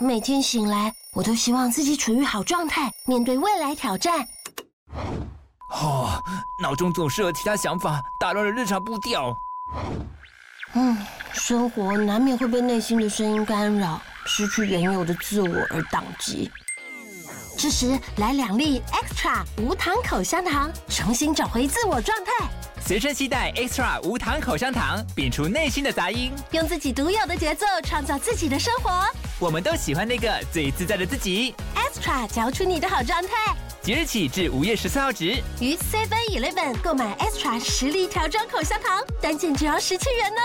每天醒来，我都希望自己处于好状态，面对未来挑战。哦，脑中总是有其他想法，打乱了日常步调。生活难免会被内心的声音干扰，失去原有的自我而宕机。这时来2粒 Extra 无糖口香糖，重新找回自我状态。随身携带 Extra 无糖口香糖，摒除内心的杂音，用自己独有的节奏创造自己的生活。我们都喜欢那个最自在的自己。 Extra 嚼出你的好状态。即日起至5月14号止，于 Seven Eleven 购买 Extra 10粒条装口香糖，单件只要$17哦。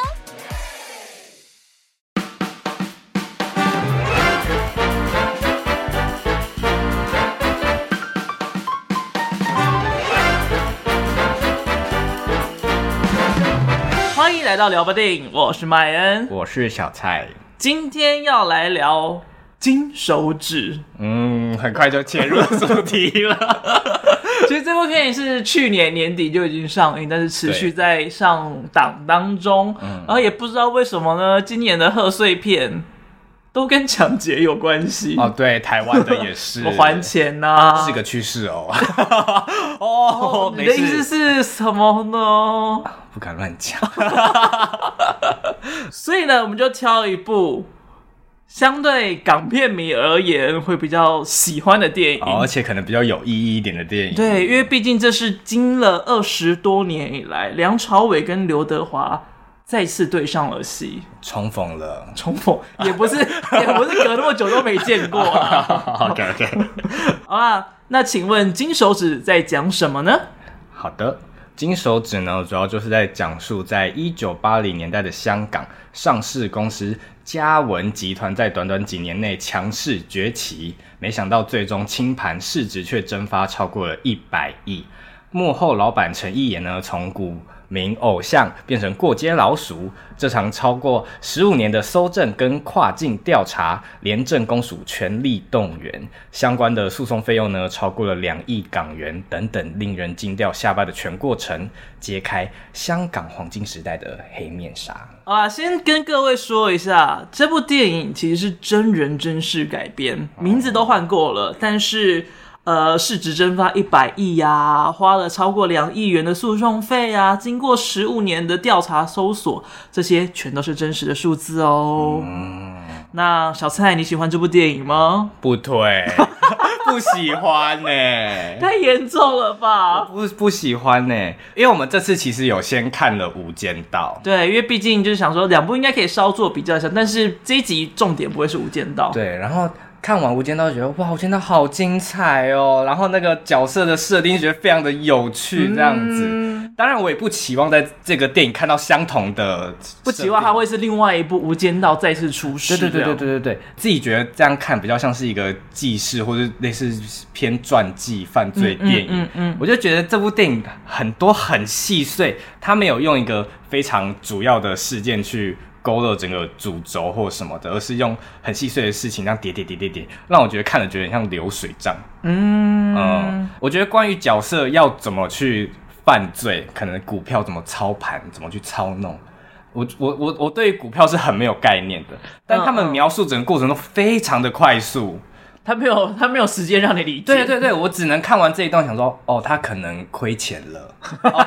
欢迎来到聊吧电影，我是麦恩，我是小蔡，今天要来聊金手指。很快就切入主题了。其实这部片是去年年底就已经上映，但是持续在上档当中，然后也不知道为什么呢，今年的贺岁片都跟抢劫有关系。哦，对，台湾的也是。我还钱啊，是个趋势哦。哦，你的意思是什么呢？不敢乱讲。所以呢，我们就挑一部相对港片迷而言会比较喜欢的电影，而且可能比较有意义一点的电影。对，因为毕竟这是经了20多年以来，梁朝伟跟刘德华再次对上了戏，重逢也不是隔那么久都没见过啊。好的好啦，那请问金手指在讲什么呢？好的，金手指呢主要就是在讲述在1980年代的香港，上市公司嘉文集团在短短几年内强势崛起，没想到最终清盘，市值却蒸发超过了100亿。幕后老板陈毅言呢，从股名偶像变成过街老鼠。这场超过15年的搜证跟跨境调查，廉政公署全力动员，相关的诉讼费用呢超过了2亿港元等等，令人惊掉下巴的全过程，揭开香港黄金时代的黑面纱。先跟各位说一下，这部电影其实是真人真事改编，名字都换过了，但是市值蒸发100亿啊，花了超过2亿元的诉讼费啊，经过15年的调查搜索，这些全都是真实的数字哦。那小蔡，你喜欢这部电影吗？不推。不喜欢呢、太严重了吧？不喜欢呢、因为我们这次其实有先看了《无间道》，对，因为毕竟就是想说两部应该可以稍作比较一下，但是这一集重点不会是《无间道》。对，然后看完《无间道》觉得哇，《无间道》好精彩哦！然后那个角色的设定觉得非常的有趣，这样子。当然，我也不期望在这个电影看到相同的，不期望它会是另外一部《无间道》再次出世。对，自己觉得这样看比较像是一个纪事，或者类似偏传记、犯罪电影。我就觉得这部电影很多很细碎，它没有用一个非常主要的事件去勾勒整个主轴或什么的，而是用很细碎的事情这样叠，让我觉得看了觉得很像流水账。我觉得关于角色要怎么去犯罪，可能股票怎么操盘，怎么去操弄，我对股票是很没有概念的，但他们描述整个过程都非常的快速。他没有时间让你理解。对，我只能看完这一段想说，哦，他可能亏钱了，哦，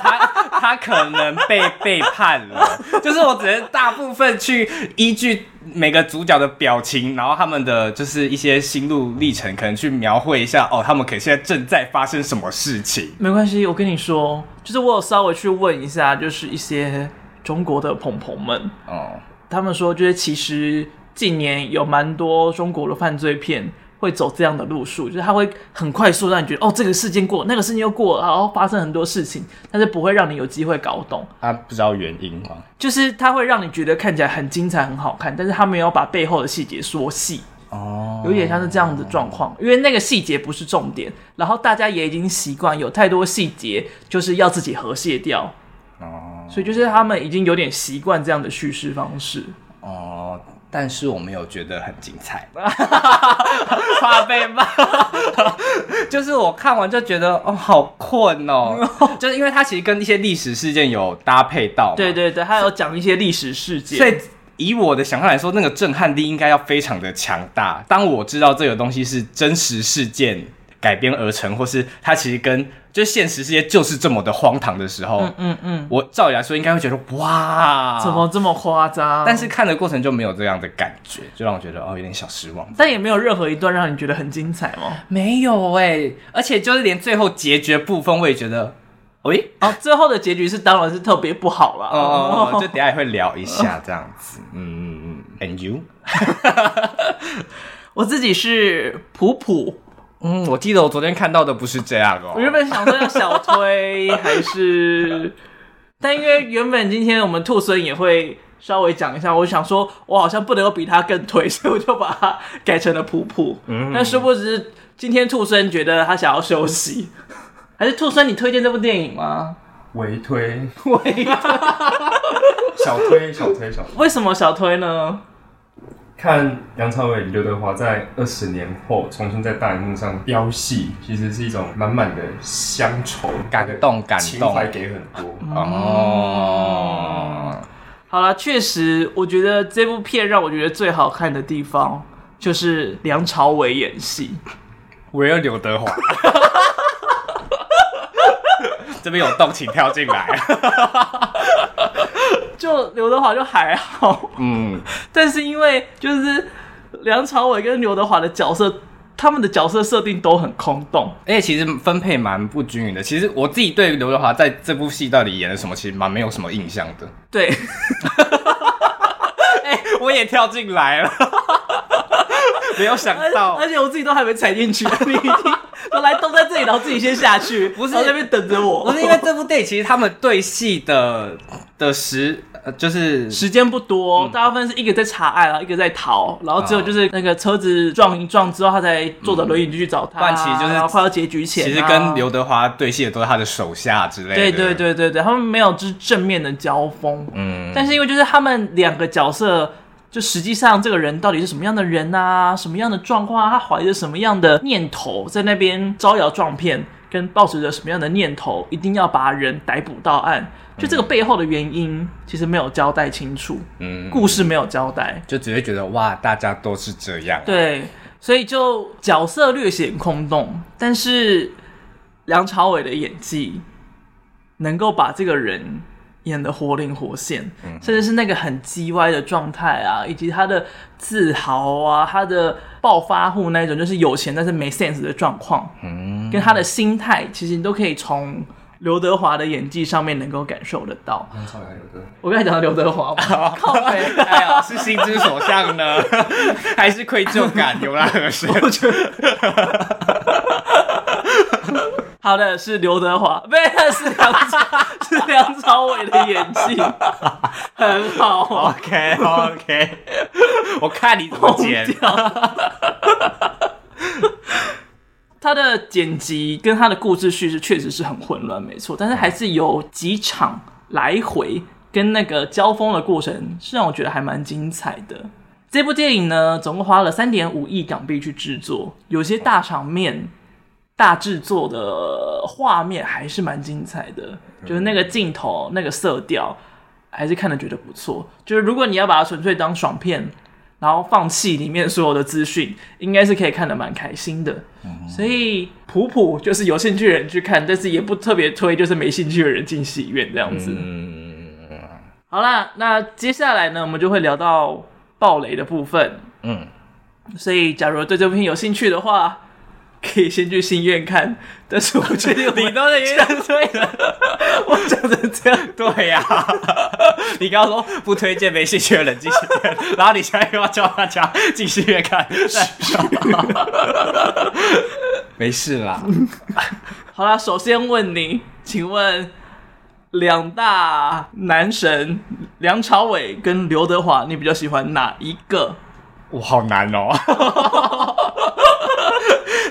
他可能被背叛了，就是我只能大部分去依据每个主角的表情，然后他们的就是一些心路历程，可能去描绘一下，哦，他们可能现在正在发生什么事情。没关系，我跟你说，就是我有稍微去问一下，就是一些中国的朋朋们，他们说就是其实近年有蛮多中国的犯罪片会走这样的路数，就是他会很快速让你觉得，哦，这个事件过，那个事件又过了，然后发生很多事情，但是不会让你有机会搞懂。不知道原因吗？就是他会让你觉得看起来很精彩、很好看，但是他没有把背后的细节说细。有点像是这样的状况，因为那个细节不是重点，然后大家也已经习惯有太多细节，就是要自己和谐掉。所以就是他们已经有点习惯这样的叙事方式。但是我没有觉得很精彩。怕被骂。就是我看完就觉得，哦，好困哦。就是因为它其实跟一些历史事件有搭配到嘛。对，它有讲一些历史事件。所以以我的想象来说，那个震撼力应该要非常的强大。当我知道这个东西是真实事件改编而成，或是它其实跟就是现实世界就是这么的荒唐的时候，我照理来说应该会觉得哇，怎么这么夸张？但是看的过程就没有这样的感觉，就让我觉得哦有点小失望。但也没有任何一段让你觉得很精彩吗？没有欸，而且就是连最后结局部分，我也觉得。哦，最后的结局是当然是特别不好啦，哦，就等一下也会聊一下这样子。And you？ 我自己是普普。我记得我昨天看到的不是这样哦。我原本想说要小推还是，但因为原本今天我们兔孙也会稍微讲一下，我想说我好像不能够比他更推，所以我就把它改成了普普。但殊不知今天兔孙觉得他想要休息。还是兔孙，你推荐这部电影吗？微推，小推。为什么小推呢？看梁朝伟、刘德华在20年后重新在大荧幕上飙戏，其实是一种满满的乡愁感动，情怀给很多。好了，确实，我觉得这部片让我觉得最好看的地方就是梁朝伟演戏，唯有刘德华。这边有洞，请跳进来。就刘德华就还好，但是因为就是梁朝伟跟刘德华的角色，他们的角色设定都很空洞，而且其实分配蛮不均匀的。其实我自己对刘德华在这部戏到底演了什么，其实蛮没有什么印象的。对，我也跳进来了。没有想到，而且我自己都还没踩进去，你已经都来都在这里，然后自己先下去，不是在那边等着我。不是因为这部电影，其实他们对戏的时间不多，大部分是一个在查案，然后一个在逃，然后只有就是那个车子撞一撞之后，他才坐着轮椅去找他。但其实就是快要结局前，其实跟刘德华对戏的都是他的手下之类的。对，他们没有就是正面的交锋。但是因为就是他们两个角色。就实际上这个人到底是什么样的人啊，什么样的状况啊，他怀着什么样的念头在那边招摇撞骗，跟抱持着什么样的念头一定要把人逮捕到案，就这个背后的原因其实没有交代清楚，故事没有交代，就只会觉得哇大家都是这样，对，所以就角色略显空洞，但是梁朝伟的演技能够把这个人演得活灵活现，甚至是那个很叽歪的状态啊，以及他的自豪啊，他的暴发户那种就是有钱但是没 sense 的状况，跟他的心态，其实你都可以从刘德华的演技上面能够感受得到。我刚才讲到刘德华，靠北，哎呀，是心之所向呢，还是愧疚感油然而生？我觉得。好的，是刘德华，不是梁朝伟的演技，很好。OK， 我看你怎么剪。他的剪辑跟他的故事叙事确实是很混乱，没错，但是还是有几场来回跟那个交锋的过程，是让我觉得还蛮精彩的。这部电影呢，总共花了 3.5 亿港币去制作，有些大场面。大制作的画面还是蛮精彩的，就是那个镜头、那个色调，还是看得觉得不错。就是如果你要把它纯粹当爽片，然后放弃里面所有的资讯，应该是可以看得蛮开心的。所以普普就是有兴趣的人去看，但是也不特别推，就是没兴趣的人进戏院这样子。好啦，那接下来呢，我们就会聊到爆雷的部分。所以假如对这部片有兴趣的话。可以先去新院看，但是我觉得你都在院推了，我讲成这样，对呀、啊。你刚刚说不推荐没兴趣的人进戏院，然后你现在又要叫大家进戏院看，没事啦。好啦，首先问你，请问两大男神梁朝伟跟刘德华，你比较喜欢哪一个？哇，好难哦。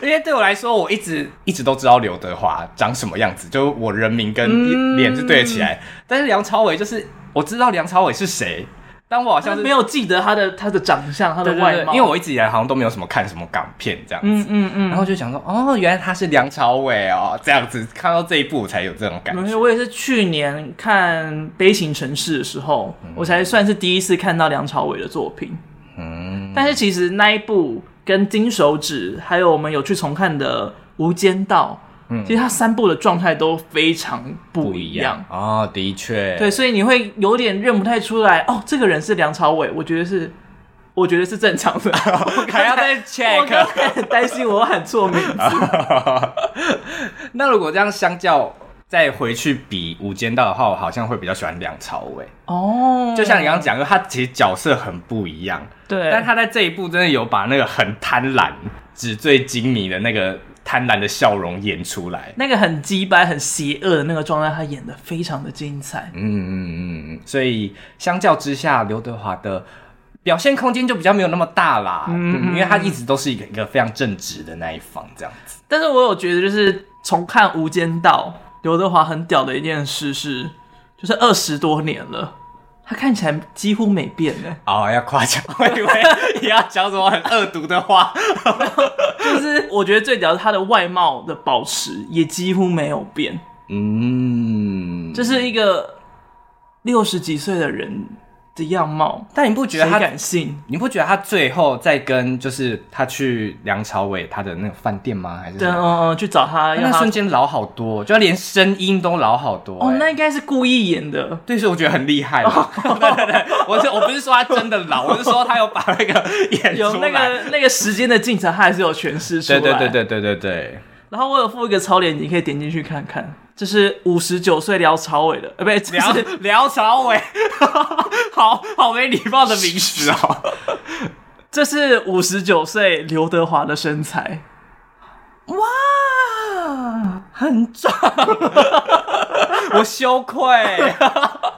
因为对我来说，我一直都知道刘德华长什么样子，就我人名跟脸就对得起来。但是梁朝伟就是我知道梁朝伟是谁，但我好像是没有记得他的长相，他的外貌，对对对，因为我一直以来好像都没有什么看什么港片这样子，然后就想说，哦，原来他是梁朝伟哦，这样子看到这一部我才有这种感觉。我也是去年看《悲情城市》的时候，我才算是第一次看到梁朝伟的作品。但是其实那一部跟《金手指》，还有我们有去重看的《无间道》。其实他三部的状态都非常不一样哦，的确，对，所以你会有点认不太出来哦，这个人是梁朝伟，我觉得是正常的，还要再 check， 我刚才担心我喊错名字。那如果这样相较再回去比《无间道》的话，我好像会比较喜欢梁朝伟哦，就像你刚刚讲，因为他其实角色很不一样，对，但他在这一部真的有把那个很贪婪、纸醉金迷的那个。贪婪的笑容演出来，那个很鸡掰很邪恶的那个状态他演得非常的精彩，所以相较之下刘德华的表现空间就比较没有那么大啦，因为他一直都是一个非常正直的那一方这样子。但是我有觉得就是从看《无间道》刘德华很屌的一件事是就是20多年了他看起来几乎没变呢。哦，要夸奖，我以为你要讲什么很恶毒的话。就是我觉得最屌是他的外貌的保持也几乎没有变。就是一个60几岁的人的样貌，但你不觉得他感性？你不觉得他最后在跟就是他去梁朝伟他的那个饭店吗？还是什么？对，去找他，那瞬间老好多，就他连声音都老好多。哦，那应该是故意演的。对，所以我觉得很厉害。对，我不是说他真的老，我是说他有把那个演出来，有那个时间的进程，他还是有诠释出来。对。然后我有附一个超链，你可以点进去看看。这是59岁梁朝伟的，不对，梁朝伟，好没礼貌的名词哦。这是59岁刘德华的身材，哇，很壮，我羞愧。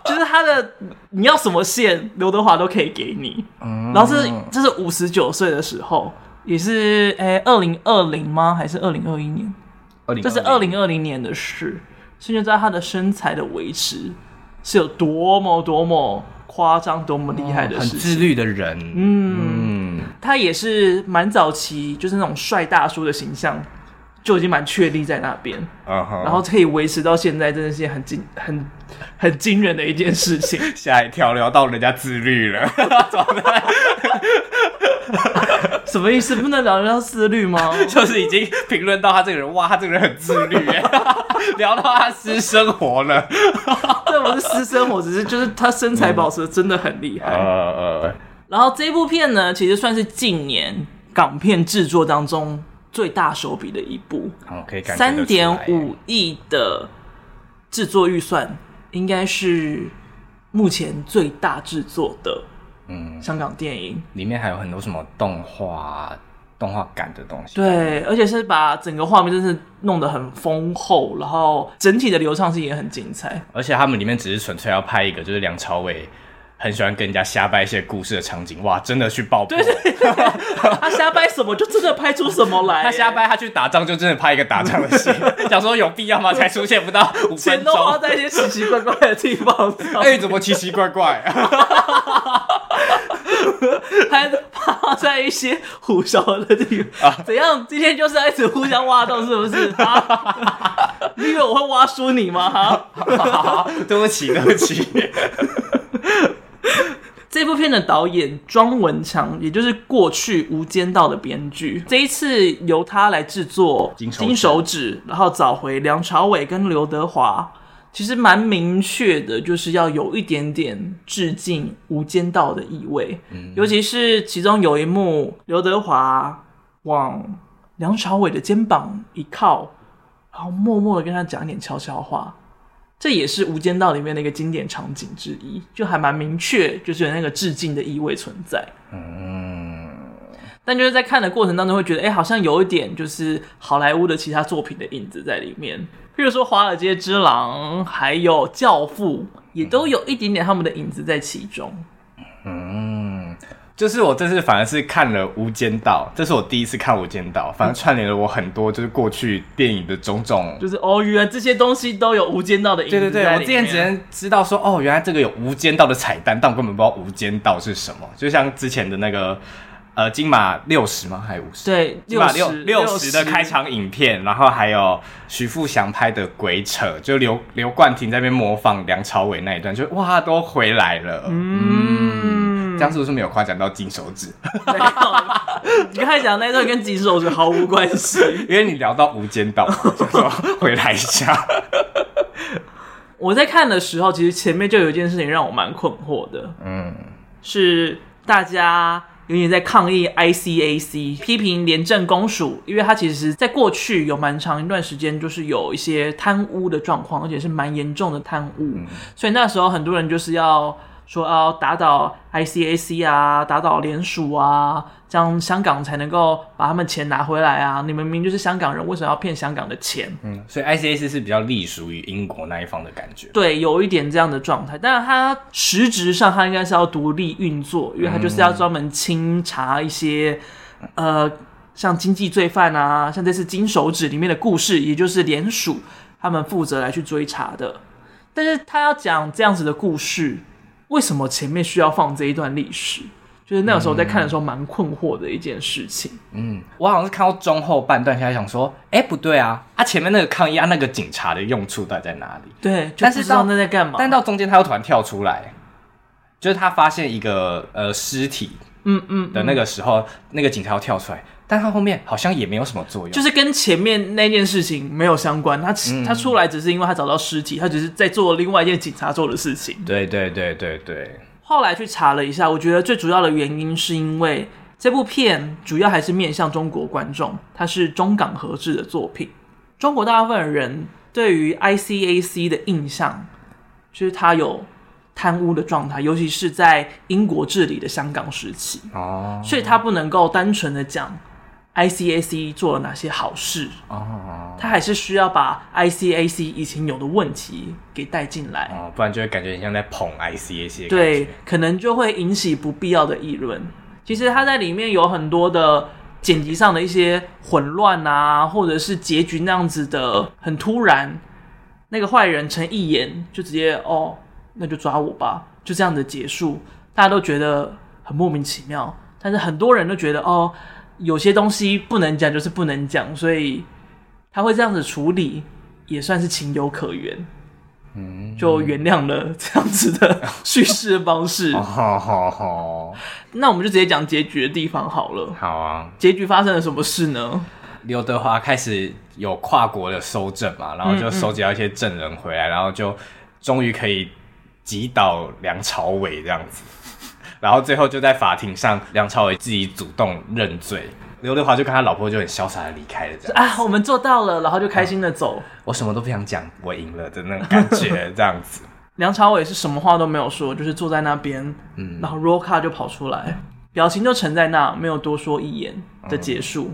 就是他的，你要什么线，刘德华都可以给你。然后这是59岁的时候，也是2020吗？还是2021年？这是2020年的事，所以就知道他的身材的维持是有多么夸张、多么厉害的事情。很自律的人，他也是蛮早期，就是那种帅大叔的形象就已经蛮确立在那边，然后可以维持到现在，真的是很惊人的一件事情。吓一跳，聊到人家自律了。什么意思？不能聊到自律吗？就是已经评论到他这个人，哇，他这个人很自律耶，聊到他私生活了。这不是私生活，只是就是他身材保持得真的很厉害。然后这部片呢，其实算是近年港片制作当中最大手笔的一部，可以感觉得出来。3.5亿的制作预算，应该是目前最大制作的。香港电影里面还有很多什么动画感的东西，对，而且是把整个画面真是弄得很丰厚，然后整体的流畅性也很精彩。而且他们里面只是纯粹要拍一个，就是梁朝伟很喜欢跟人家瞎掰一些故事的场景，哇，真的去爆破，对，他瞎掰什么就真的拍出什么来。他瞎掰，他去打仗就真的拍一个打仗的戏，想说有必要吗？才出现不到5分钟，钱都花在一些奇奇怪怪的地方。怎么奇奇怪怪？还趴在一些胡说的地方，怎样？今天就是要一直互相挖洞，是不是？你以为我会挖输你吗？对不起。这部片的导演庄文强，也就是过去《无间道》的编剧，这一次由他来制作《金手指》，然后找回梁朝伟跟刘德华，其实蛮明确的，就是要有一点点致敬《无间道》的意味，尤其是其中有一幕，刘德华往梁朝伟的肩膀一靠，然后默默的跟他讲一点悄悄话。这也是《无间道》里面的一个经典场景之一，就还蛮明确，就是有那个致敬的意味存在。但就是在看的过程当中会觉得，好像有一点就是好莱坞的其他作品的影子在里面，譬如说《华尔街之狼》还有《教父》，也都有一点点他们的影子在其中。就是我这次反而是看了《无间道》，这是我第一次看《无间道》，反而串联了我很多就是过去电影的种种，就是哦，原来这些东西都有《无间道》的影子在里面。对对对，我之前只能知道说哦，原来这个有《无间道》的彩蛋，但我根本不知道《无间道》是什么。就像之前的那个金马60吗？还是50？对，金马60的开场影片，然后还有徐富祥拍的《鬼扯》，就刘冠廷在那边模仿梁朝伟那一段，就哇，都回来了，嗯。这样是不是没有夸奖到金手指？没有，你刚才讲的那段跟金手指毫无关系，因为你聊到《无间道》回来一下。我在看的时候，其实前面就有一件事情让我蛮困惑的，嗯，是大家有点在抗议 ICAC， 批评廉政公署，因为他其实在过去有蛮长一段时间就是有一些贪污的状况，而且是蛮严重的贪污，所以那时候很多人就是要说要打倒 ICAC 啊，打倒联署啊，这样香港才能够把他们钱拿回来啊！你们明明就是香港人，为什么要骗香港的钱？嗯，所以 ICAC 是比较隶属于英国那一方的感觉。对，有一点这样的状态，但它实质上它应该是要独立运作，因为它就是要专门清查一些像经济罪犯啊，像这次金手指里面的故事，也就是联署他们负责来去追查的。但是他要讲这样子的故事，为什么前面需要放这一段历史？就是那个时候在看的时候蛮困惑的一件事情。嗯，我好像是看到中后半段，现在想说，不对啊，前面那个抗议那个警察的用处到底在哪里？对，就不知道那在干嘛。但到中间他又突然跳出来，就是他发现一个尸体，的那个时候，那个警察要跳出来。但他后面好像也没有什么作用，就是跟前面那件事情没有相关。他出来只是因为他找到尸体，他只是在做另外一件警察做的事情。对对对对对。后来去查了一下，我觉得最主要的原因是因为这部片主要还是面向中国观众，它是中港合制的作品。中国大部分人对于 ICAC 的印象就是它有贪污的状态，尤其是在英国治理的香港时期，所以它不能够单纯的讲ICAC 做了哪些好事，他还是需要把 ICAC 以前有的问题给带进来，不然就会感觉很像在捧 ICAC 的感觉。对，可能就会引起不必要的议论。其实他在里面有很多的剪辑上的一些混乱啊，或者是结局那样子的很突然，那个坏人陈义言就直接那就抓我吧，就这样的结束，大家都觉得很莫名其妙。但是很多人都觉得有些东西不能讲就是不能讲，所以他会这样子处理也算是情有可原，就原谅了这样子的叙事的方式。那我们就直接讲结局的地方好了。好啊，结局发生了什么事呢？刘德华开始有跨国的搜证嘛，然后就收集到一些证人回来，然后就终于可以击倒梁朝伟这样子，然后最后就在法庭上，梁朝伟自己主动认罪，刘德华就跟他老婆就很潇洒的离开了这样子，我们做到了，然后就开心的走，我什么都不想讲，我赢了的那种感觉这样子。梁朝伟是什么话都没有说，就是坐在那边，然后 Roca 就跑出来，表情就沉在那，没有多说一言的结束。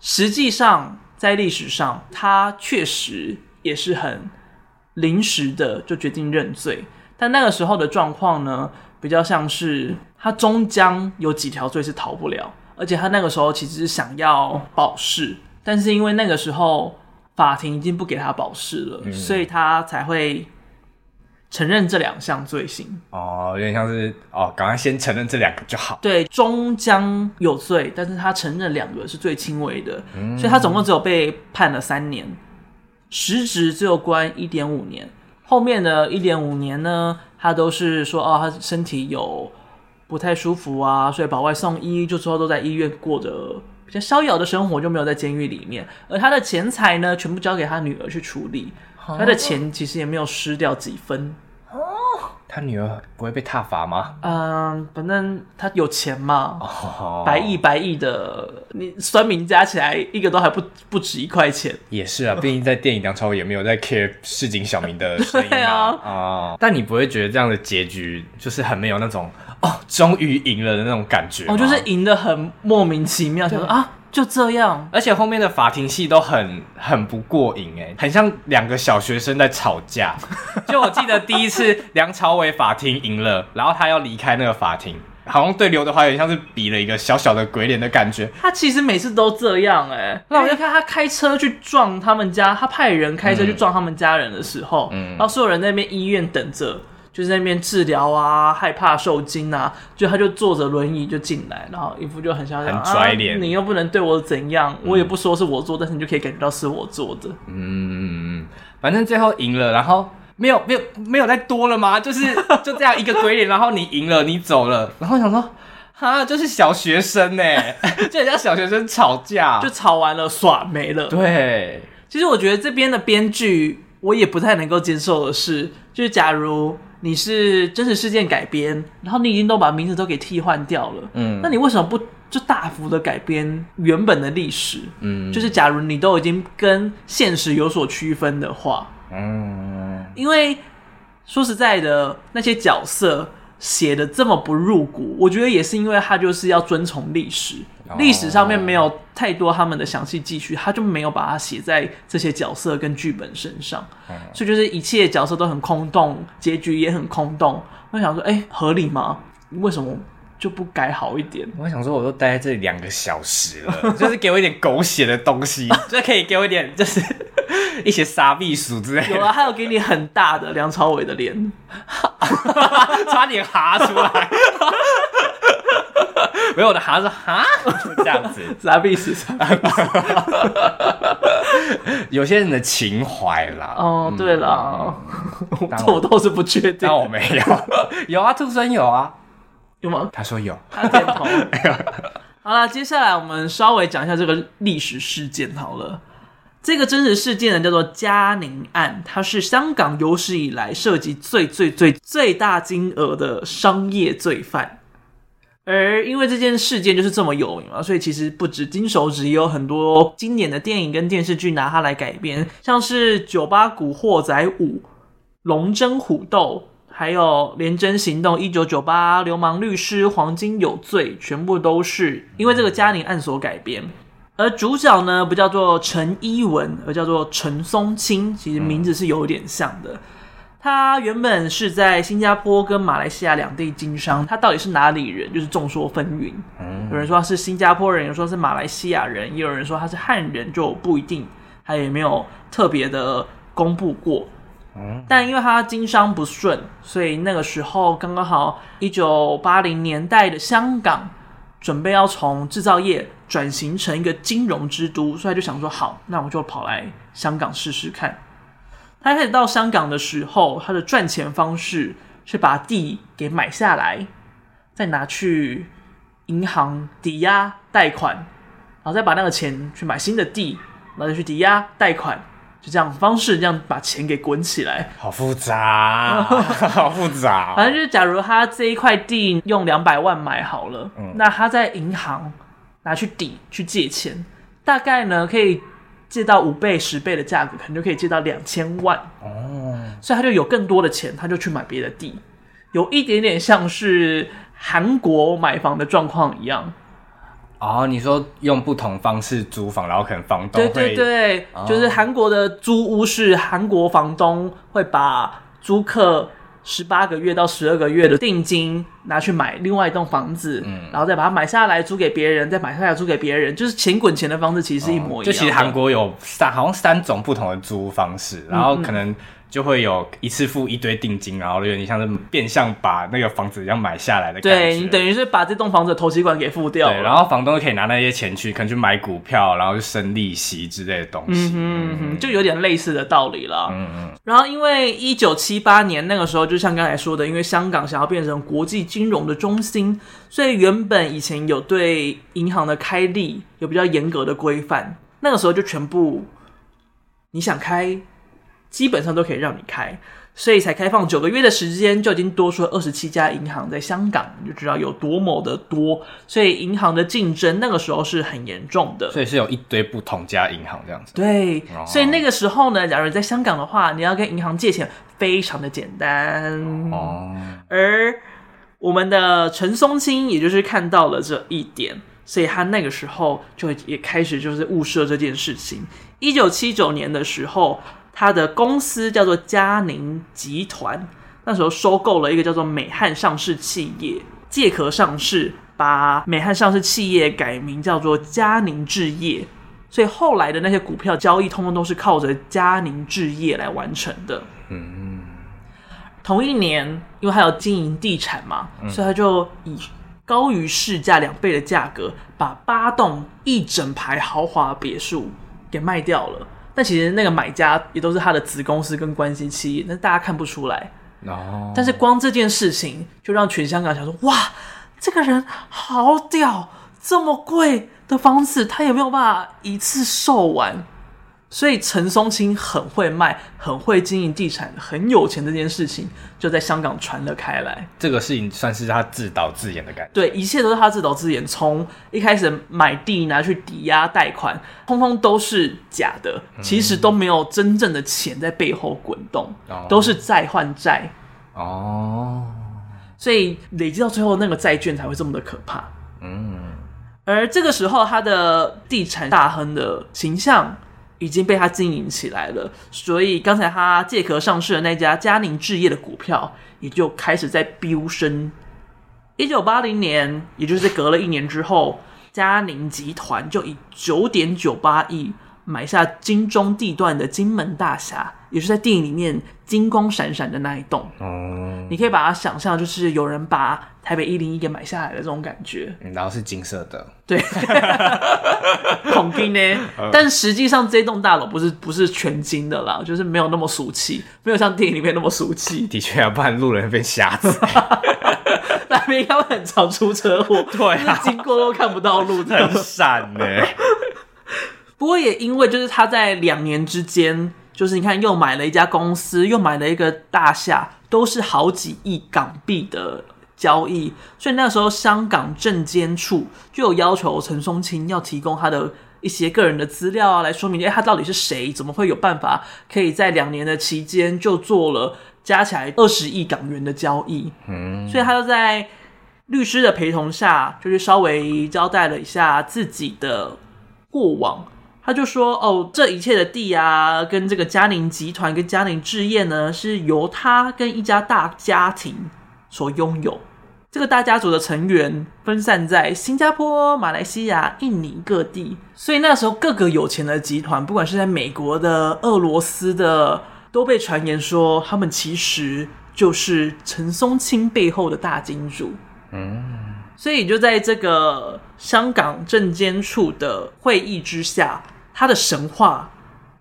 实际上在历史上，他确实也是很临时的就决定认罪。但那个时候的状况呢，比较像是他终将有几条罪是逃不了，而且他那个时候其实是想要保释，但是因为那个时候法庭已经不给他保释了，所以他才会承认这两项罪行。有点像是赶快先承认这两个就好。对，终将有罪，但是他承认两个是最轻微的，所以他总共只有被判了3年，实质只有关1.5年。后面的 1.5 年呢，他都是说他身体有不太舒服啊，所以保外送医，就之后都在医院过着比较逍遥的生活，就没有在监狱里面。而他的钱财呢，全部交给他女儿去处理，他的钱其实也没有失掉几分。他女儿不会被踏伐吗？反正他有钱嘛，100亿的，你酸民加起来一个都还不止1块钱。也是啊，毕竟在电影梁朝伟也没有在 care 市井小民的声音嘛。但你不会觉得这样的结局就是很没有那种哦，终于赢了的那种感觉。哦，就是赢得很莫名其妙，想说啊。就这样，而且后面的法庭戏都很不过瘾哎，很像两个小学生在吵架。就我记得第一次梁朝伟法庭赢了，然后他要离开那个法庭，好像对刘德华有点像是比了一个小小的鬼脸的感觉。他其实每次都这样哎，那我就看他开车去撞他们家，他派人开车去撞他们家人的时候，然后所有人在那边医院等着。就是在那边治疗啊，害怕受惊啊，就他就坐着轮椅就进来，然后一副就很像很拽脸、啊，你又不能对我怎样，我也不说是我做，但是你就可以感觉到是我做的。嗯，反正最后赢了，然后没有再多了吗？就是就这样一个鬼脸，然后你赢了，你走了，然后想说。哈，就是小学生欸，就很像小学生吵架，就吵完了，耍没了。对，其实我觉得这边的编剧我也不太能够接受的是，就是假如。你是真实事件改编，然后你已经都把名字都给替换掉了，那你为什么不就大幅的改编原本的历史？就是假如你都已经跟现实有所区分的话，因为说实在的，那些角色写的这么不入骨，我觉得也是因为他就是要遵从历史。历史上面没有太多他们的详细记叙，他就没有把它写在这些角色跟剧本身上，所以就是一切角色都很空洞，结局也很空洞。我想说，合理吗？为什么就不改好一点？我想说，我都待在这里2个小时了，就是给我一点狗血的东西，就可以给我一点，就是一些傻逼鼠之类的。有啊，还有给你很大的梁朝伟的脸，差点哈出来。没有，我的哈是哈，这样子，傻逼死，傻逼死。有些人的情怀啦，哦，对啦，我倒是不确定，但我没有，有啊，兔生有啊，有吗？他说有，他点头。好啦，接下来我们稍微讲一下这个历史事件好了。这个真实事件呢叫做嘉宁案，它是香港有史以来涉及最大金额的商业罪犯。而因为这件事件就是这么有名嘛，所以其实不止金手指，也有很多经典的电影跟电视剧拿它来改编，像是98古惑仔5、龙争虎斗，还有廉贞行动、1998、流氓律师、黄金有罪，全部都是因为这个嘉宁案所改编。而主角呢不叫做陈依文，而叫做陈松青，其实名字是有点像的。他原本是在新加坡跟马来西亚两地经商，他到底是哪里人，就是众说纷纭。有人说他是新加坡人，有人说是马来西亚人，也有人说他是汉人，就不一定，他也没有特别的公布过。但因为他经商不顺，所以那个时候刚刚好1980年代的香港准备要从制造业转型成一个金融之都，所以他就想说好，那我就跑来香港试试看。他开始到香港的时候，他的赚钱方式是把地给买下来，再拿去银行抵押贷款，然后再把那个钱去买新的地，然后再去抵押贷款，就这样方式，这样把钱给滚起来。好复杂，好复杂。反正就是，假如他这一块地用200万买好了，那他在银行拿去抵去借钱，大概呢可以。借到5倍、10倍的价格，可能就可以借到2000万哦，所以他就有更多的钱，他就去买别的地，有一点点像是韩国买房的状况一样。哦，你说用不同方式租房，然后可能房东会对、哦，就是韩国的租屋是韩国房东会把租客18个月到12个月的定金拿去买另外一栋房子，然后再把它买下来租给别人，再买下来租给别人，就是钱滚钱的方式其实是一模一样的。就其实韩国有好像3种不同的租方式，然后可能就会有一次付一堆定金，然后有点像是变相把那个房子要买下来的感觉。对，你等于是把这栋房子的头期款给付掉了，对，然后房东可以拿那些钱去可能去买股票，然后去生利息之类的东西，就有点类似的道理啦。然后因为1978年那个时候，就像刚才说的，因为香港想要变成国际金融的中心，所以原本以前有对银行的开立有比较严格的规范，那个时候就全部你想开基本上都可以让你开，所以才开放9个月的时间，就已经多出了27家银行在香港，你就知道有多么的多。所以银行的竞争那个时候是很严重的，所以是有一堆不同家银行这样子。对，所以那个时候呢，假如你在香港的话，你要跟银行借钱非常的简单。而我们的陈松青也就是看到了这一点，所以他那个时候就也开始就是物色这件事情。1979年的时候，他的公司叫做嘉宁集团，那时候收购了一个叫做美汉上市企业，借壳上市，把美汉上市企业改名叫做嘉宁置业，所以后来的那些股票交易通通都是靠着嘉宁置业来完成的。嗯，同一年，因为他有经营地产嘛，所以他就以高于市价2倍的价格，把8栋一整排豪华别墅给卖掉了。但其实那个买家也都是他的子公司跟关系企业，但大家看不出来。哦，但是光这件事情就让全香港想说，哇，这个人好屌，这么贵的房子他也没有办法一次售完。所以陈松青很会卖，很会经营地产，很有钱，这件事情就在香港传了开来。这个事情算是他自导自演的感觉。对，一切都是他自导自演，从一开始买地拿去抵押贷款，通通都是假的，其实都没有真正的钱在背后滚动，都是债换债。哦，所以累积到最后那个债券才会这么的可怕。嗯，而这个时候他的地产大亨的形象已经被他经营起来了，所以刚才他借壳上市的那家嘉宁置业的股票也就开始在飙升。1980年，也就是隔了一年之后，嘉宁集团就以 9.98 亿买下金钟地段的金门大厦，也就是在电影里面金光闪闪的那一栋。嗯，你可以把它想象就是有人把台北101给买下来的这种感觉，然后是金色的，对，恐惊呢。但实际上这栋大楼不是全金的啦，就是没有那么俗气，没有像电影里面那么俗气。的确啊，不然路人变瞎子。那边应该会很常出车祸，对啊，经过都看不到路，很闪呢。不过也因为就是他在2年之间，就是你看又买了一家公司，又买了一个大厦，都是好几亿港币的交易，所以那时候香港证监处就有要求陈松青要提供他的一些个人的资料啊，来说明，他到底是谁，怎么会有办法可以在2年的期间就做了加起来20亿港元的交易。嗯，所以他就在律师的陪同下，就是稍微交代了一下自己的过往。他就说，哦，这一切的地啊，跟这个嘉宁集团跟嘉宁置业呢，是由他跟一家大家庭所拥有。这个大家族的成员分散在新加坡、马来西亚、印尼各地，所以那时候各个有钱的集团，不管是在美国的、俄罗斯的，都被传言说他们其实就是陈松青背后的大金主。嗯，所以就在这个香港证监处的会议之下，他的神话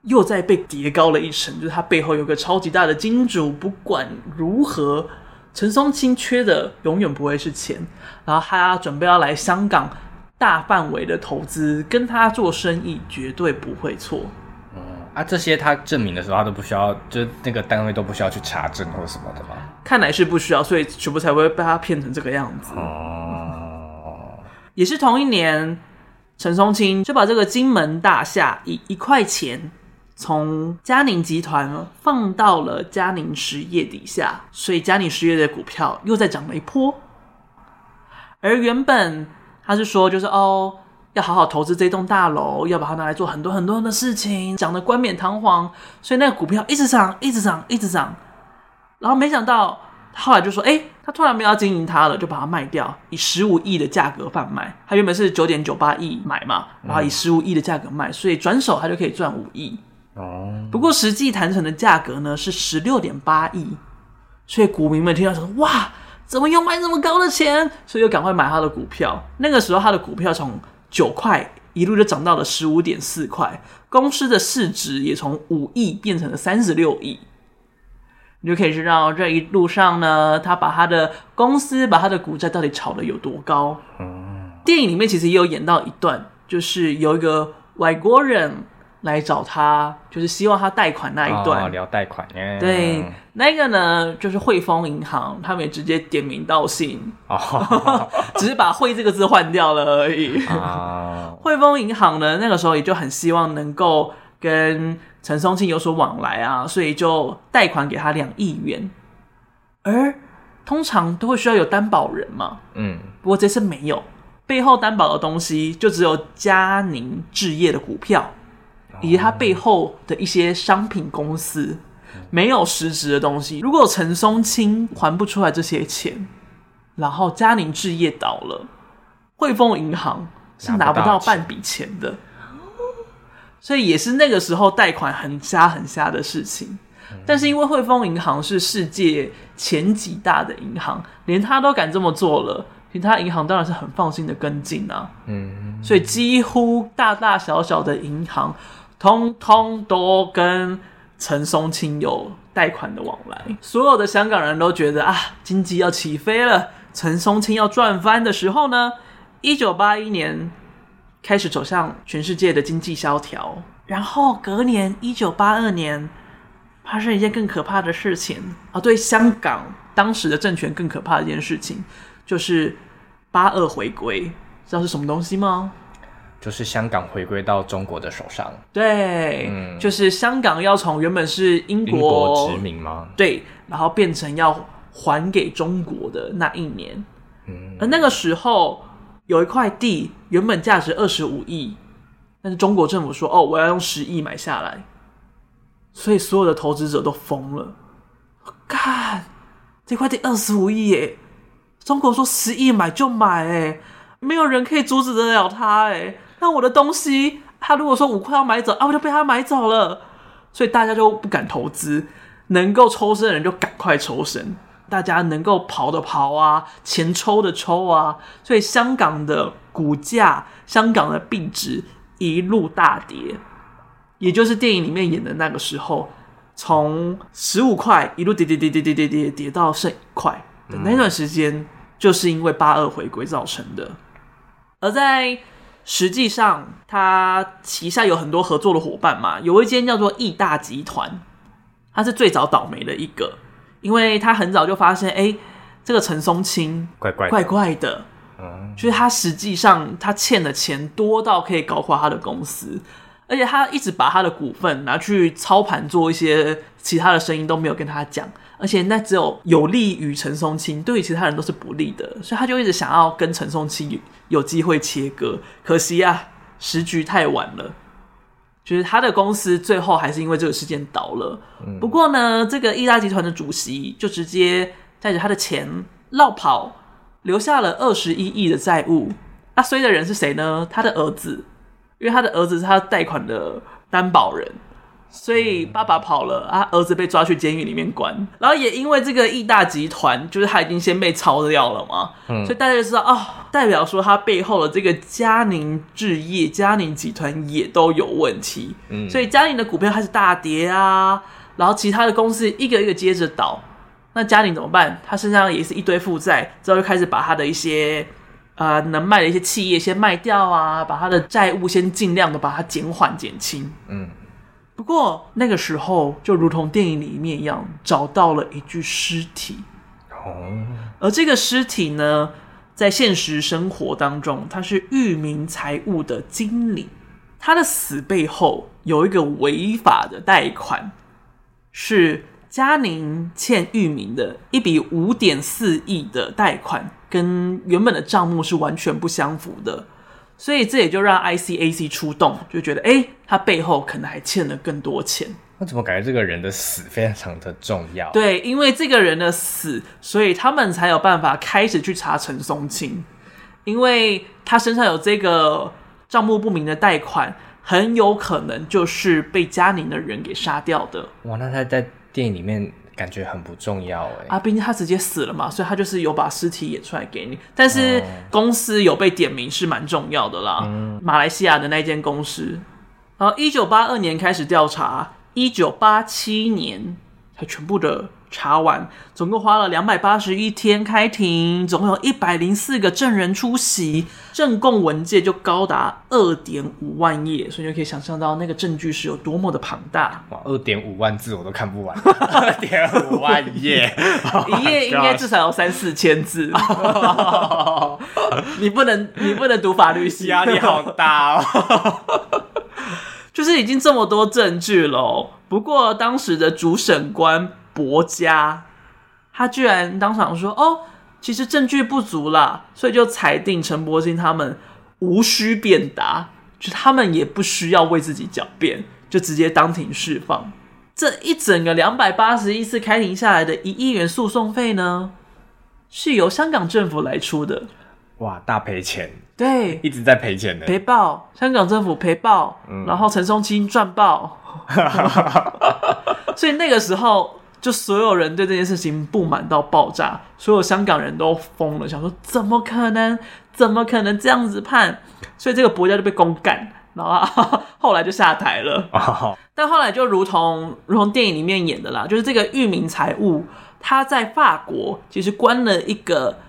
又再被叠高了一层，就是他背后有个超级大的金主，不管如何陈松青缺的永远不会是钱，然后他准备要来香港大范围的投资，跟他做生意绝对不会错。嗯，啊，这些他证明的时候他都不需要，就是那个单位都不需要去查证或什么的吗？看来是不需要，所以全部才会被他骗成这个样子。哦，也是同一年，陈松青就把这个金门大厦以1块钱从嘉宁集团放到了嘉宁实业底下，所以嘉宁实业的股票又再涨了一波。而原本他是说，就是哦，要好好投资这栋大楼，要把它拿来做很多很多的事情，讲得冠冕堂皇，所以那个股票一直涨，一直涨，一直涨。然后没想到后来就说，哎，他突然没有要经营它了，就把它卖掉，以15亿的价格贩卖。他原本是 9.98 亿买嘛，然后以15亿的价格卖，所以转手他就可以赚5亿。不过实际谈成的价格呢是 16.8 亿，所以股民们听到说，哇，怎么又卖这么高的钱，所以又赶快买他的股票。那个时候他的股票从9块一路就涨到了 15.4 块，公司的市值也从5亿变成了36亿。你就可以知道这一路上呢，他把他的公司把他的股债到底炒得有多高。电影里面其实也有演到一段，就是有一个外国人来找他，就是希望他贷款那一段，聊贷款。对，那个呢，就是汇丰银行，他们也直接点名道姓，只是把“汇”这个字换掉了而已。汇丰银行呢，那个时候也就很希望能够跟陈松青有所往来啊，所以就贷款给他2亿元。而通常都会需要有担保人嘛，嗯，不过这次没有，背后担保的东西就只有嘉宁置业的股票，以及它背后的一些商品公司，没有实质的东西。如果陈松青还不出来这些钱，然后嘉宁置业倒了，汇丰银行是拿不到半笔钱的，所以也是那个时候贷款很瞎很瞎的事情。但是因为汇丰银行是世界前几大的银行，连他都敢这么做了，其他银行当然是很放心的跟进啊。嗯，所以几乎大大小小的银行通通都跟陈松青有贷款的往来。所有的香港人都觉得啊，经济要起飞了，陈松青要赚翻的时候呢，1981年开始走向全世界的经济萧条。然后隔年1982年发生一件更可怕的事情啊，对香港当时的政权更可怕的一件事情，就是八二回归。知道是什么东西吗？就是香港回归到中国的手上。对、嗯、就是香港要从原本是英国殖民吗？对，然后变成要还给中国的那一年、嗯、而那个时候有一块地原本价值25亿，但是中国政府说哦，我要用10亿买下来，所以所有的投资者都疯了。干，这块地25亿耶，中国说10亿买就买耶，没有人可以阻止得了他耶。那我的东西，他如果说5块要买走啊，我就被他买走了，所以大家就不敢投资，能够抽身的人就赶快抽身，大家能够跑的跑啊，钱抽的抽啊，所以香港的股价，香港的币值一路大跌，也就是电影里面演的那个时候，从15块一路跌跌跌跌跌跌跌跌到剩1块的那段时间，就是因为82回归造成的。而在实际上他旗下有很多合作的伙伴嘛，有一间叫做亿大集团，他是最早倒霉的一个，因为他很早就发现哎，这个陈松青怪怪的、嗯、就是他实际上他欠的钱多到可以搞垮他的公司，而且他一直把他的股份拿去操盘做一些其他的生意，都没有跟他讲，而且那只有利于陈松青，对于其他人都是不利的，所以他就一直想要跟陈松青有机会切割。可惜啊，时局太晚了，就是他的公司最后还是因为这个事件倒了、嗯、不过呢，这个亿大集团的主席就直接带着他的钱绕跑，留下了21亿的债务。那衰的人是谁呢？他的儿子，因为他的儿子是他贷款的担保人，所以爸爸跑了啊，儿子被抓去监狱里面关。然后也因为这个亿大集团，就是他已经先被抄掉了嘛、嗯、所以大家就知道哦，代表说他背后的这个嘉宁置业、嘉宁集团也都有问题、嗯、所以嘉宁的股票开始大跌啊，然后其他的公司一个一个接着倒。那嘉宁怎么办？他身上也是一堆负债，之后就开始把他的一些能卖的一些企业先卖掉啊，把他的债务先尽量的把它减缓减轻。嗯，不过那个时候就如同电影里面一样，找到了一具尸体。哦，而这个尸体呢，在现实生活当中，他是裕民财务的经理。他的死背后有一个违法的贷款，是嘉宁欠裕民的一笔 5.4 亿的贷款，跟原本的账目是完全不相符的，所以这也就让 ICAC 出动，就觉得哎，他背后可能还欠了更多钱。那怎么感觉这个人的死非常的重要？对，因为这个人的死，所以他们才有办法开始去查陈松青，因为他身上有这个账目不明的贷款，很有可能就是被嘉宁的人给杀掉的。哇，那他在电影里面感觉很不重要哎、欸，啊，毕竟他直接死了嘛，所以他就是有把尸体演出来给你。但是公司有被点名是蛮重要的啦，嗯、马来西亚的那间公司。然后1982年开始调查，1987年才全部的查完，总共花了281天开庭，总共有104个证人出席，证供文件就高达 2.5 万页，所以就可以想象到那个证据是有多么的庞大。哇， 2.5 万字我都看不完。2.5 万页一页应该至少有3-4千字。你不能读法律系，压力好大哦。就是已经这么多证据了。不过当时的主审官伯嘉，他居然当场说哦，其实证据不足啦，所以就裁定陈柏青他们无需辩答，就他们也不需要为自己狡辩，就直接当庭释放。这一整个281次开庭下来的1亿元诉讼费呢，是由香港政府来出的。哇，大赔钱。对，一直在赔钱的，赔爆，香港政府赔爆，然后陈松青赚爆。所以那个时候就所有人对这件事情不满到爆炸，所有香港人都疯了，想说怎么可能这样子判。所以这个薄家就被公干，然后后来就下台了。但后来就如同电影里面演的啦，就是这个裕民财务他在法国其实关了一个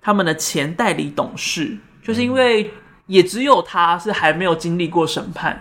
他们的前代理董事，就是因为也只有他是还没有经历过审判，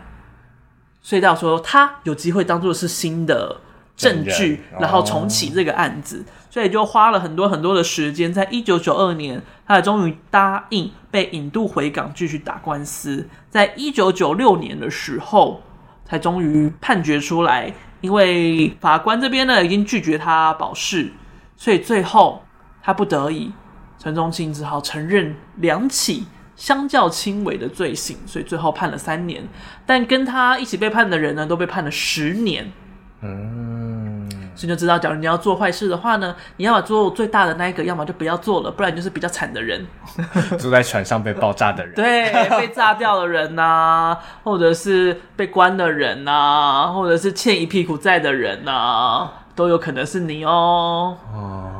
所以到时候他有机会当作是新的证据，然后重启这个案子。所以就花了很多很多的时间，在1992年他终于答应被引渡回港继续打官司，在1996年的时候才终于判决出来。因为法官这边呢已经拒绝他保释，所以最后他不得已，陈宗庆只好承认2起相较轻微的罪行，所以最后判了3年。但跟他一起被判的人呢，都被判了10年。所以就知道，假如你要做坏事的话呢，你要么做最大的那一个，要么就不要做了，不然你就是比较惨的人，住在船上被爆炸的人，对，被炸掉的人啊，或者是被关的人啊，或者是欠一屁股债的人啊，都有可能是你哦。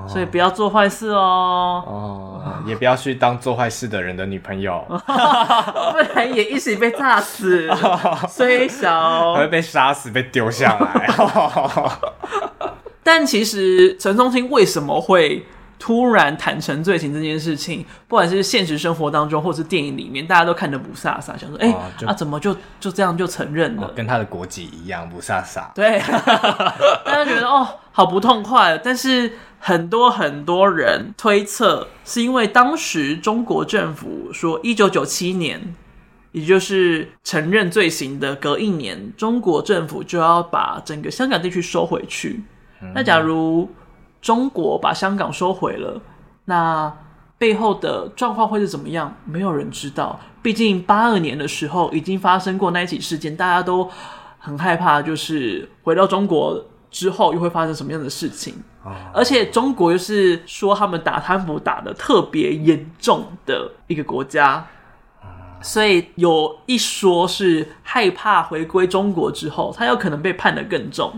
所以不要做坏事哦。也不要去当做坏事的人的女朋友，不然也一起被炸死。虽小还会被杀死，被丢下来。但其实陈松青为什么会突然坦诚罪行这件事情，不管是现实生活当中或是电影里面，大家都看得不飒飒，想说怎么就这样就承认了，跟他的国籍一样不飒飒。对，大家觉得好不痛快。但是很多很多人推测，是因为当时中国政府说1997年，也就是承认罪行的隔一年，中国政府就要把整个香港地区收回去。那假如中国把香港收回了，那背后的状况会是怎么样？没有人知道。毕竟82年的时候已经发生过那一起事件，大家都很害怕，就是回到中国之后又会发生什么样的事情。而且中国又是说他们打贪腐打得特别严重的一个国家，所以有一说是害怕回归中国之后他有可能被判得更重，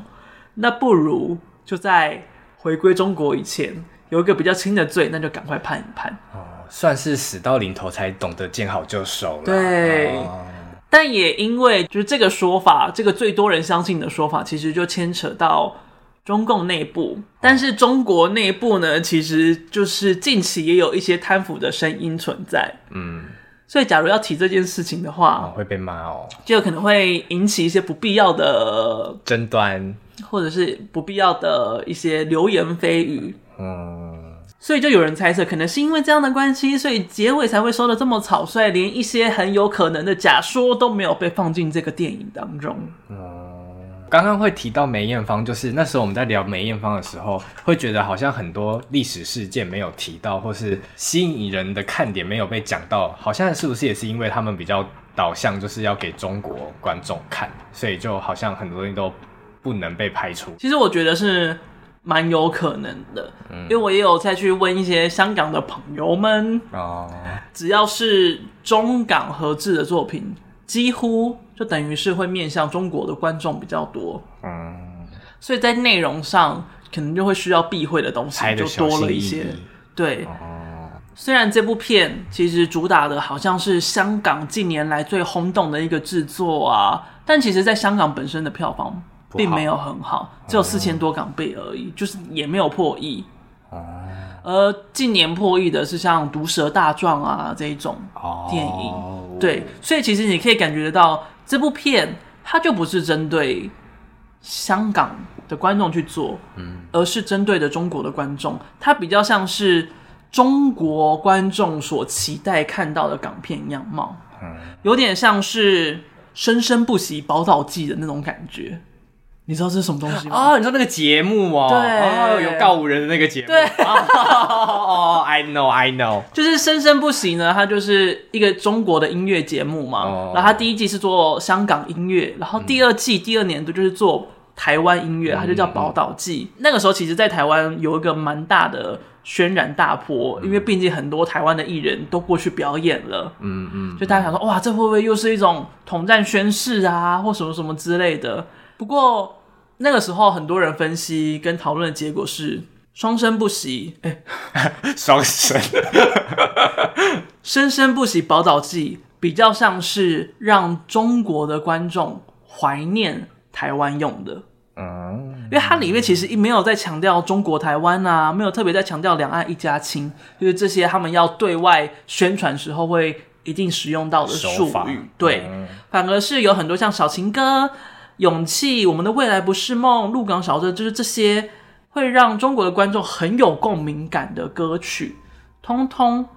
那不如就在回归中国以前有一个比较轻的罪，那就赶快判一判。算是死到临头才懂得见好就收了。对，但也因为就是这个说法，这个最多人相信的说法，其实就牵扯到中共内部。但是中国内部呢，其实就是近期也有一些贪腐的声音存在。所以假如要提这件事情的话，会被骂就可能会引起一些不必要的争端，或者是不必要的一些流言蜚语。所以就有人猜测，可能是因为这样的关系，所以结尾才会收得这么草率，连一些很有可能的假说都没有被放进这个电影当中。刚刚会提到梅艳芳，就是那时候我们在聊梅艳芳的时候，会觉得好像很多历史事件没有提到，或是吸引人的看点没有被讲到，好像是不是也是因为他们比较导向就是要给中国观众看，所以就好像很多东西都不能被拍出。其实我觉得是蛮有可能的，因为我也有再去问一些香港的朋友们，只要是中港合制的作品，几乎就等于是会面向中国的观众比较多。所以在内容上可能就会需要避讳的东西就多了一些。对，虽然这部片其实主打的好像是香港近年来最轰动的一个制作啊，但其实在香港本身的票房并没有很好，只有4000多港币而已，就是也没有破亿。而近年破亿的是像毒蛇大壮啊这一种电影。对，所以其实你可以感觉得到，这部片它就不是针对香港的观众去做，而是针对的中国的观众。它比较像是中国观众所期待看到的港片样貌，有点像是生生不息宝岛记的那种感觉。你知道这是什么东西吗？哦，你说那个节目哦，对，哦、有告五人的那个节目。对，哦 ，I know， 就是《生生不息》呢，它就是一个中国的音乐节目嘛。哦、然后它第一季是做香港音乐，然后第二季、第二年度就是做台湾音乐，它就叫宝岛季。那个时候其实，在台湾有一个蛮大的轩然大波，因为毕竟很多台湾的艺人都过去表演了，所以大家想说，哇，这会不会又是一种统战宣誓啊，或什么什么之类的？不过那个时候，很多人分析跟讨论的结果是双生不息，双生生生不息宝岛季比较像是让中国的观众怀念台湾用的，因为它里面其实没有在强调中国台湾啊，没有特别在强调两岸一家亲，就是这些他们要对外宣传时候会一定使用到的术语，对，反而是有很多像小情歌。勇气，我们的未来不是梦，鹿港小镇，就是这些会让中国的观众很有共鸣感的歌曲，通通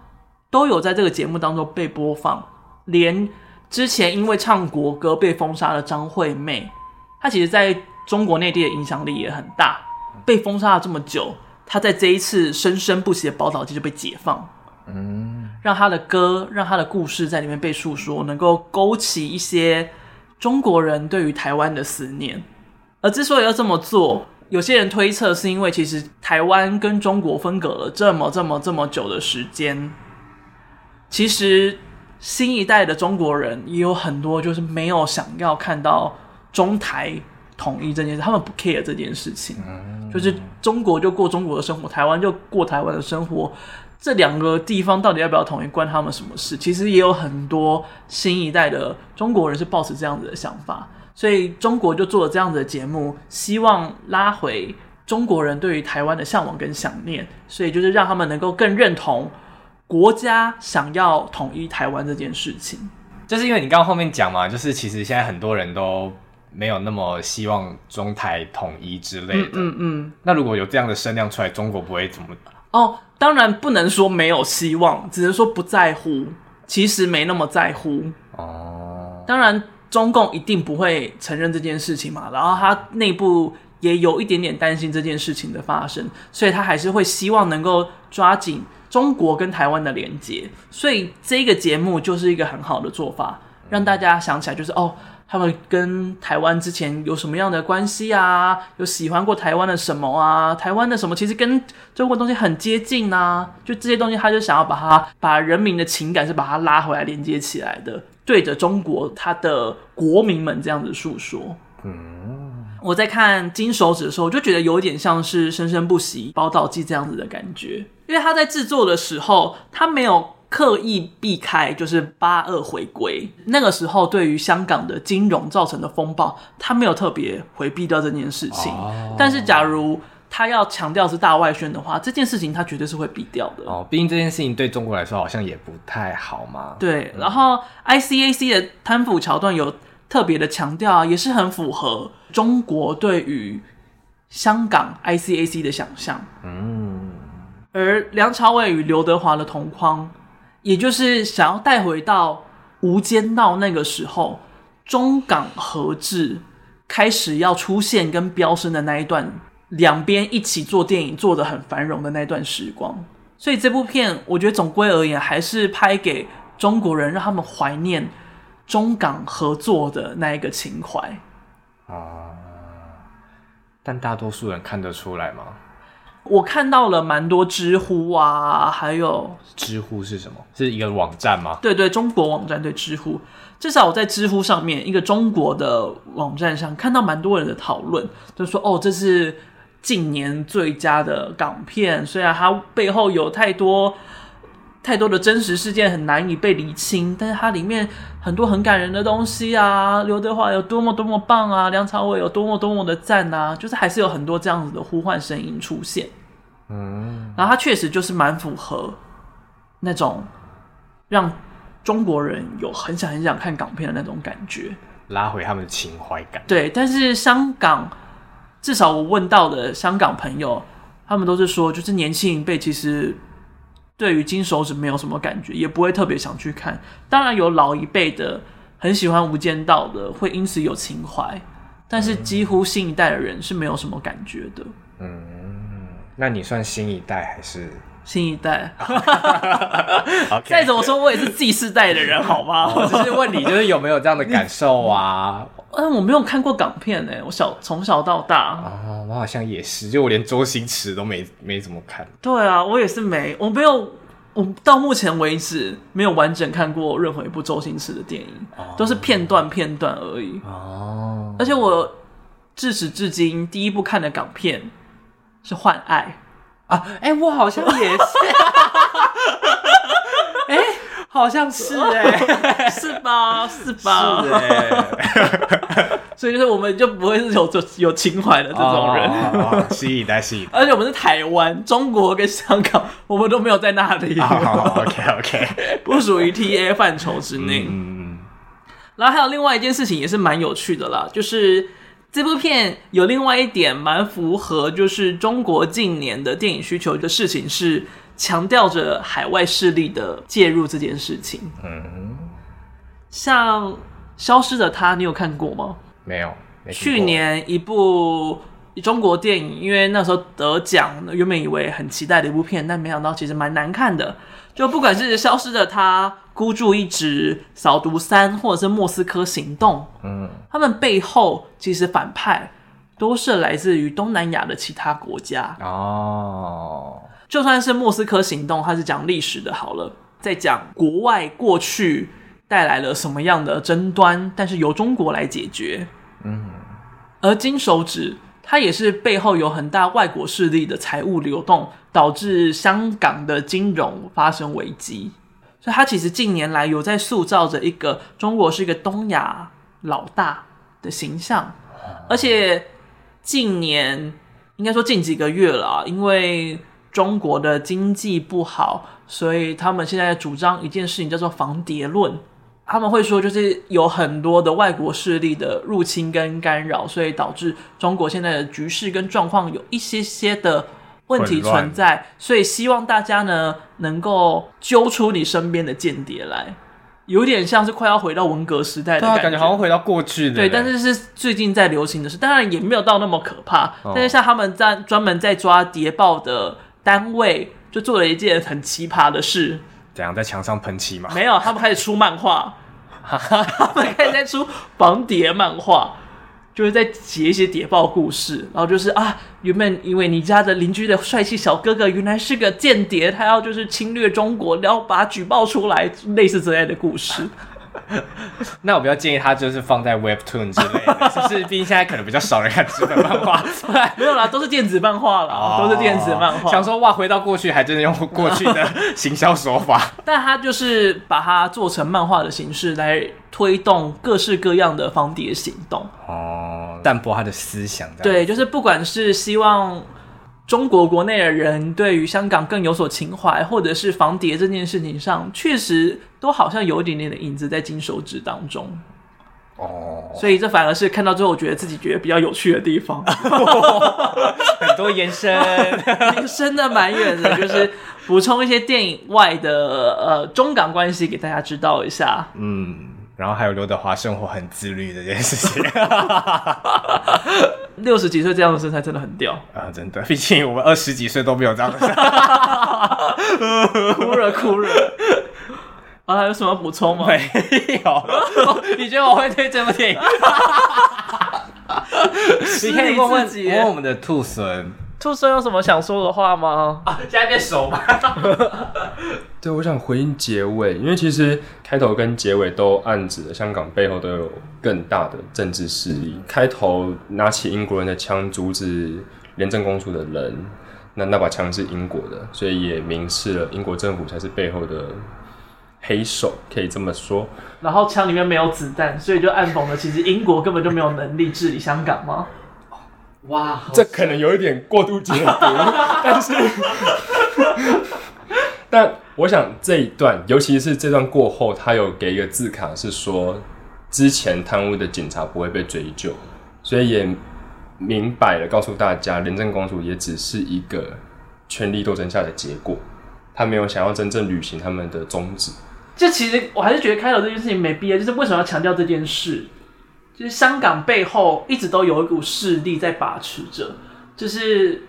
都有在这个节目当中被播放。连之前因为唱国歌被封杀的张惠妹，她其实在中国内地的影响力也很大，被封杀了这么久，她在这一次生生不息的宝岛季就被解放，让她的歌，让她的故事在里面被述说，能够勾起一些中国人对于台湾的思念。而之所以要这么做，有些人推测是因为其实台湾跟中国分隔了这么久的时间，其实新一代的中国人也有很多就是没有想要看到中台统一这件事，他们不 care 这件事情，就是中国就过中国的生活，台湾就过台湾的生活，这两个地方到底要不要统一关他们什么事？其实也有很多新一代的中国人是抱持这样子的想法，所以中国就做了这样子的节目，希望拉回中国人对于台湾的向往跟想念，所以就是让他们能够更认同国家想要统一台湾这件事情。就是因为你刚刚后面讲嘛，就是其实现在很多人都没有那么希望中台统一之类的，那如果有这样的声量出来，中国不会怎么？哦，当然不能说没有希望，只能说不在乎，其实没那么在乎。当然中共一定不会承认这件事情嘛，然后他内部也有一点点担心这件事情的发生，所以他还是会希望能够抓紧中国跟台湾的连结，所以这个节目就是一个很好的做法，让大家想起来就是哦，他们跟台湾之前有什么样的关系啊？有喜欢过台湾的什么啊？台湾的什么其实跟中国的东西很接近啊，就这些东西他就想要把人民的情感是把它拉回来连接起来的，对着中国他的国民们这样子述说。我在看金手指的时候，我就觉得有点像是生生不息宝岛季这样子的感觉，因为他在制作的时候他没有刻意避开就是82回归，那个时候对于香港的金融造成的风暴，他没有特别回避掉这件事情，但是假如他要强调是大外宣的话，这件事情他绝对是会避掉的，毕竟这件事情对中国来说好像也不太好嘛。对，然后 ICAC 的贪腐桥段有特别的强调啊，也是很符合中国对于香港 ICAC 的想象，而梁朝伟与刘德华的同框，也就是想要带回到无间道那个时候，中港合制开始要出现跟飙升的那一段，两边一起做电影做得很繁荣的那段时光。所以这部片我觉得总归而言还是拍给中国人，让他们怀念中港合作的那一个情怀但大多数人看得出来吗？我看到了蛮多知乎啊，还有知乎是什么？是一个网站吗？对对，中国网站，对，知乎。至少我在知乎上面一个中国的网站上看到蛮多人的讨论，就说哦，这是近年最佳的港片，虽然它背后有太多的真实事件很难以被厘清，但是它里面很多很感人的东西啊，刘德华有多么多么棒啊，梁朝伟有多么多么的赞啊，就是还是有很多这样子的呼唤声音出现。然后它确实就是蛮符合那种让中国人有很想很想看港片的那种感觉，拉回他们的情怀感。对，但是香港，至少我问到的香港朋友，他们都是说，就是年轻一辈其实对于金手指没有什么感觉，也不会特别想去看。当然有老一辈的很喜欢无间道的，会因此有情怀，但是几乎新一代的人是没有什么感觉的。嗯，那你算新一代还是？新一代okay, 再怎么说我也是Z世代的人好吗？我只是问你就是有没有这样的感受啊。我没有看过港片欸，我从小到大啊，我好像也是，就我连周星驰都没怎么看。对啊，我也是我到目前为止没有完整看过任何一部周星驰的电影，都是片段而已。而且我至始至今第一部看的港片是《幻爱》啊，我好像也是，好像是是吧？是所以就是我们就不会是有情怀的这种人，新一代。而且我们是台湾、中国跟香港，我们都没有在那里。OK， 不属于 TA 范畴之内。嗯，然后还有另外一件事情也是蛮有趣的啦，就是。这部片有另外一点蛮符合就是中国近年的电影需求的事情，是强调着海外势力的介入这件事情。嗯，像《消失的她》你有看过吗？没有，没听过。去年一部中国电影，因为那时候得奖，原本以为很期待的一部片，但没想到其实蛮难看的。就不管是《消失的她》、《孤注一掷》、《扫毒3》或者是《莫斯科行动》，他们背后其实反派都是来自于东南亚的其他国家。哦，就算是《莫斯科行动》，它是讲历史的，好了，在讲国外过去带来了什么样的争端，但是由中国来解决。嗯，而《金手指》它也是背后有很大外国势力的财务流动，导致香港的金融发生危机。所以它其实近年来有在塑造着一个中国是一个东亚老大的形象。而且近年应该说近几个月了，因为中国的经济不好，所以他们现在主张一件事情叫做防谍论。他们会说就是有很多的外国势力的入侵跟干扰，所以导致中国现在的局势跟状况有一些些的问题存在，所以希望大家呢能够揪出你身边的间谍来，有点像是快要回到文革时代的感觉。对啊，感觉好像回到过去的。对，但是是最近在流行的事，当然也没有到那么可怕。但是像他们在专门在抓谍报的单位就做了一件很奇葩的事。怎样，在墙上喷漆吗？没有，他们开始出漫画。他们开始在出防谍漫画，就是在写一些谍报故事，然后就是啊，原本因为你家的邻居的帅气小哥哥原来是个间谍，他要就是侵略中国，然后把他举报出来，类似这样的故事。那我比较建议他就是放在 Webtoon 之类的，是不是？毕竟现在可能比较少人看纸本漫画。没有啦，都是电子漫画啦，都是电子漫画。想说哇，回到过去还真的用过去的行销手法。但他就是把它做成漫画的形式来推动各式各样的防谍行动。哦，淡薄他的思想。对，就是不管是希望中国国内的人对于香港更有所情怀，或者是防谍这件事情上，确实都好像有一点点的影子在金手指当中。哦，所以这反而是看到之后，我觉得自己觉得比较有趣的地方，很多延伸，延伸的蛮远的，就是补充一些电影外的中港关系给大家知道一下。嗯。然后还有刘德华生活很自律这件事情，60几岁这样的身材真的很屌啊！真的，毕竟我们20几岁都没有这样的身材。哭了。啊，还有什么补充吗？没有。你觉得我会推这部电影？你可以问我们的兔孙。兔孙有什么想说的话吗？啊，现在变熟吗？对，我想回应结尾，因为其实开头跟结尾都暗指了香港背后都有更大的政治势力。开头拿起英国人的枪阻止廉政公署的人，那把枪是英国的，所以也明示了英国政府才是背后的黑手，可以这么说。然后枪里面没有子弹，所以就暗讽了其实英国根本就没有能力治理香港吗？哇，这可能有一点过度解读，但我想这一段，尤其是这段过后，他有给一个字卡，是说之前贪污的警察不会被追究，所以也明白了告诉大家，廉政公署也只是一个权力斗争下的结果，他没有想要真正履行他们的宗旨。这其实我还是觉得开头这件事情没必要，就是为什么要强调这件事？就是香港背后一直都有一股势力在把持着，就是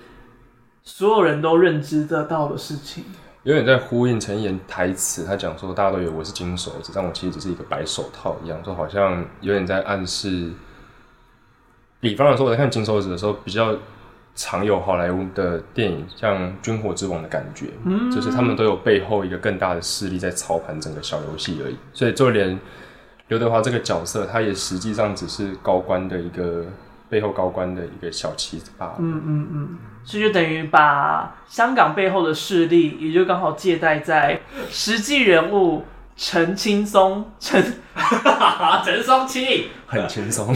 所有人都认知得到的事情。有点在呼应陈一言台词，他讲说大家都以为我是金手指，但我其实只是一个白手套一样，就好像有点在暗示。比方来说，我在看金手指的时候，比较常有好莱坞的电影，像《军火之王》的感觉，就是他们都有背后一个更大的势力在操盘整个小游戏而已。所以就连刘德华这个角色，他也实际上只是高官的一个背后高官的一个小棋子罢了。所以就等于把香港背后的势力，也就刚好借贷在实际人物陈青松，陈松青，很轻松。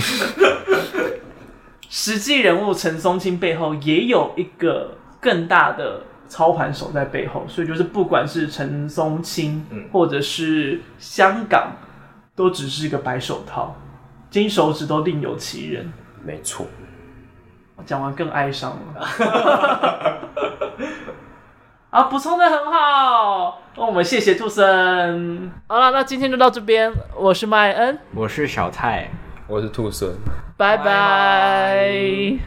实际人物陈松青背后也有一个更大的操盘手在背后，所以就是不管是陈松青或者是香港，都只是一个白手套，金手指都另有其人。没错。讲完更哀伤了。啊，补充的很好，我们谢谢兔森。好了，那今天就到这边。我是麦恩，我是小蔡，我是兔森。拜拜。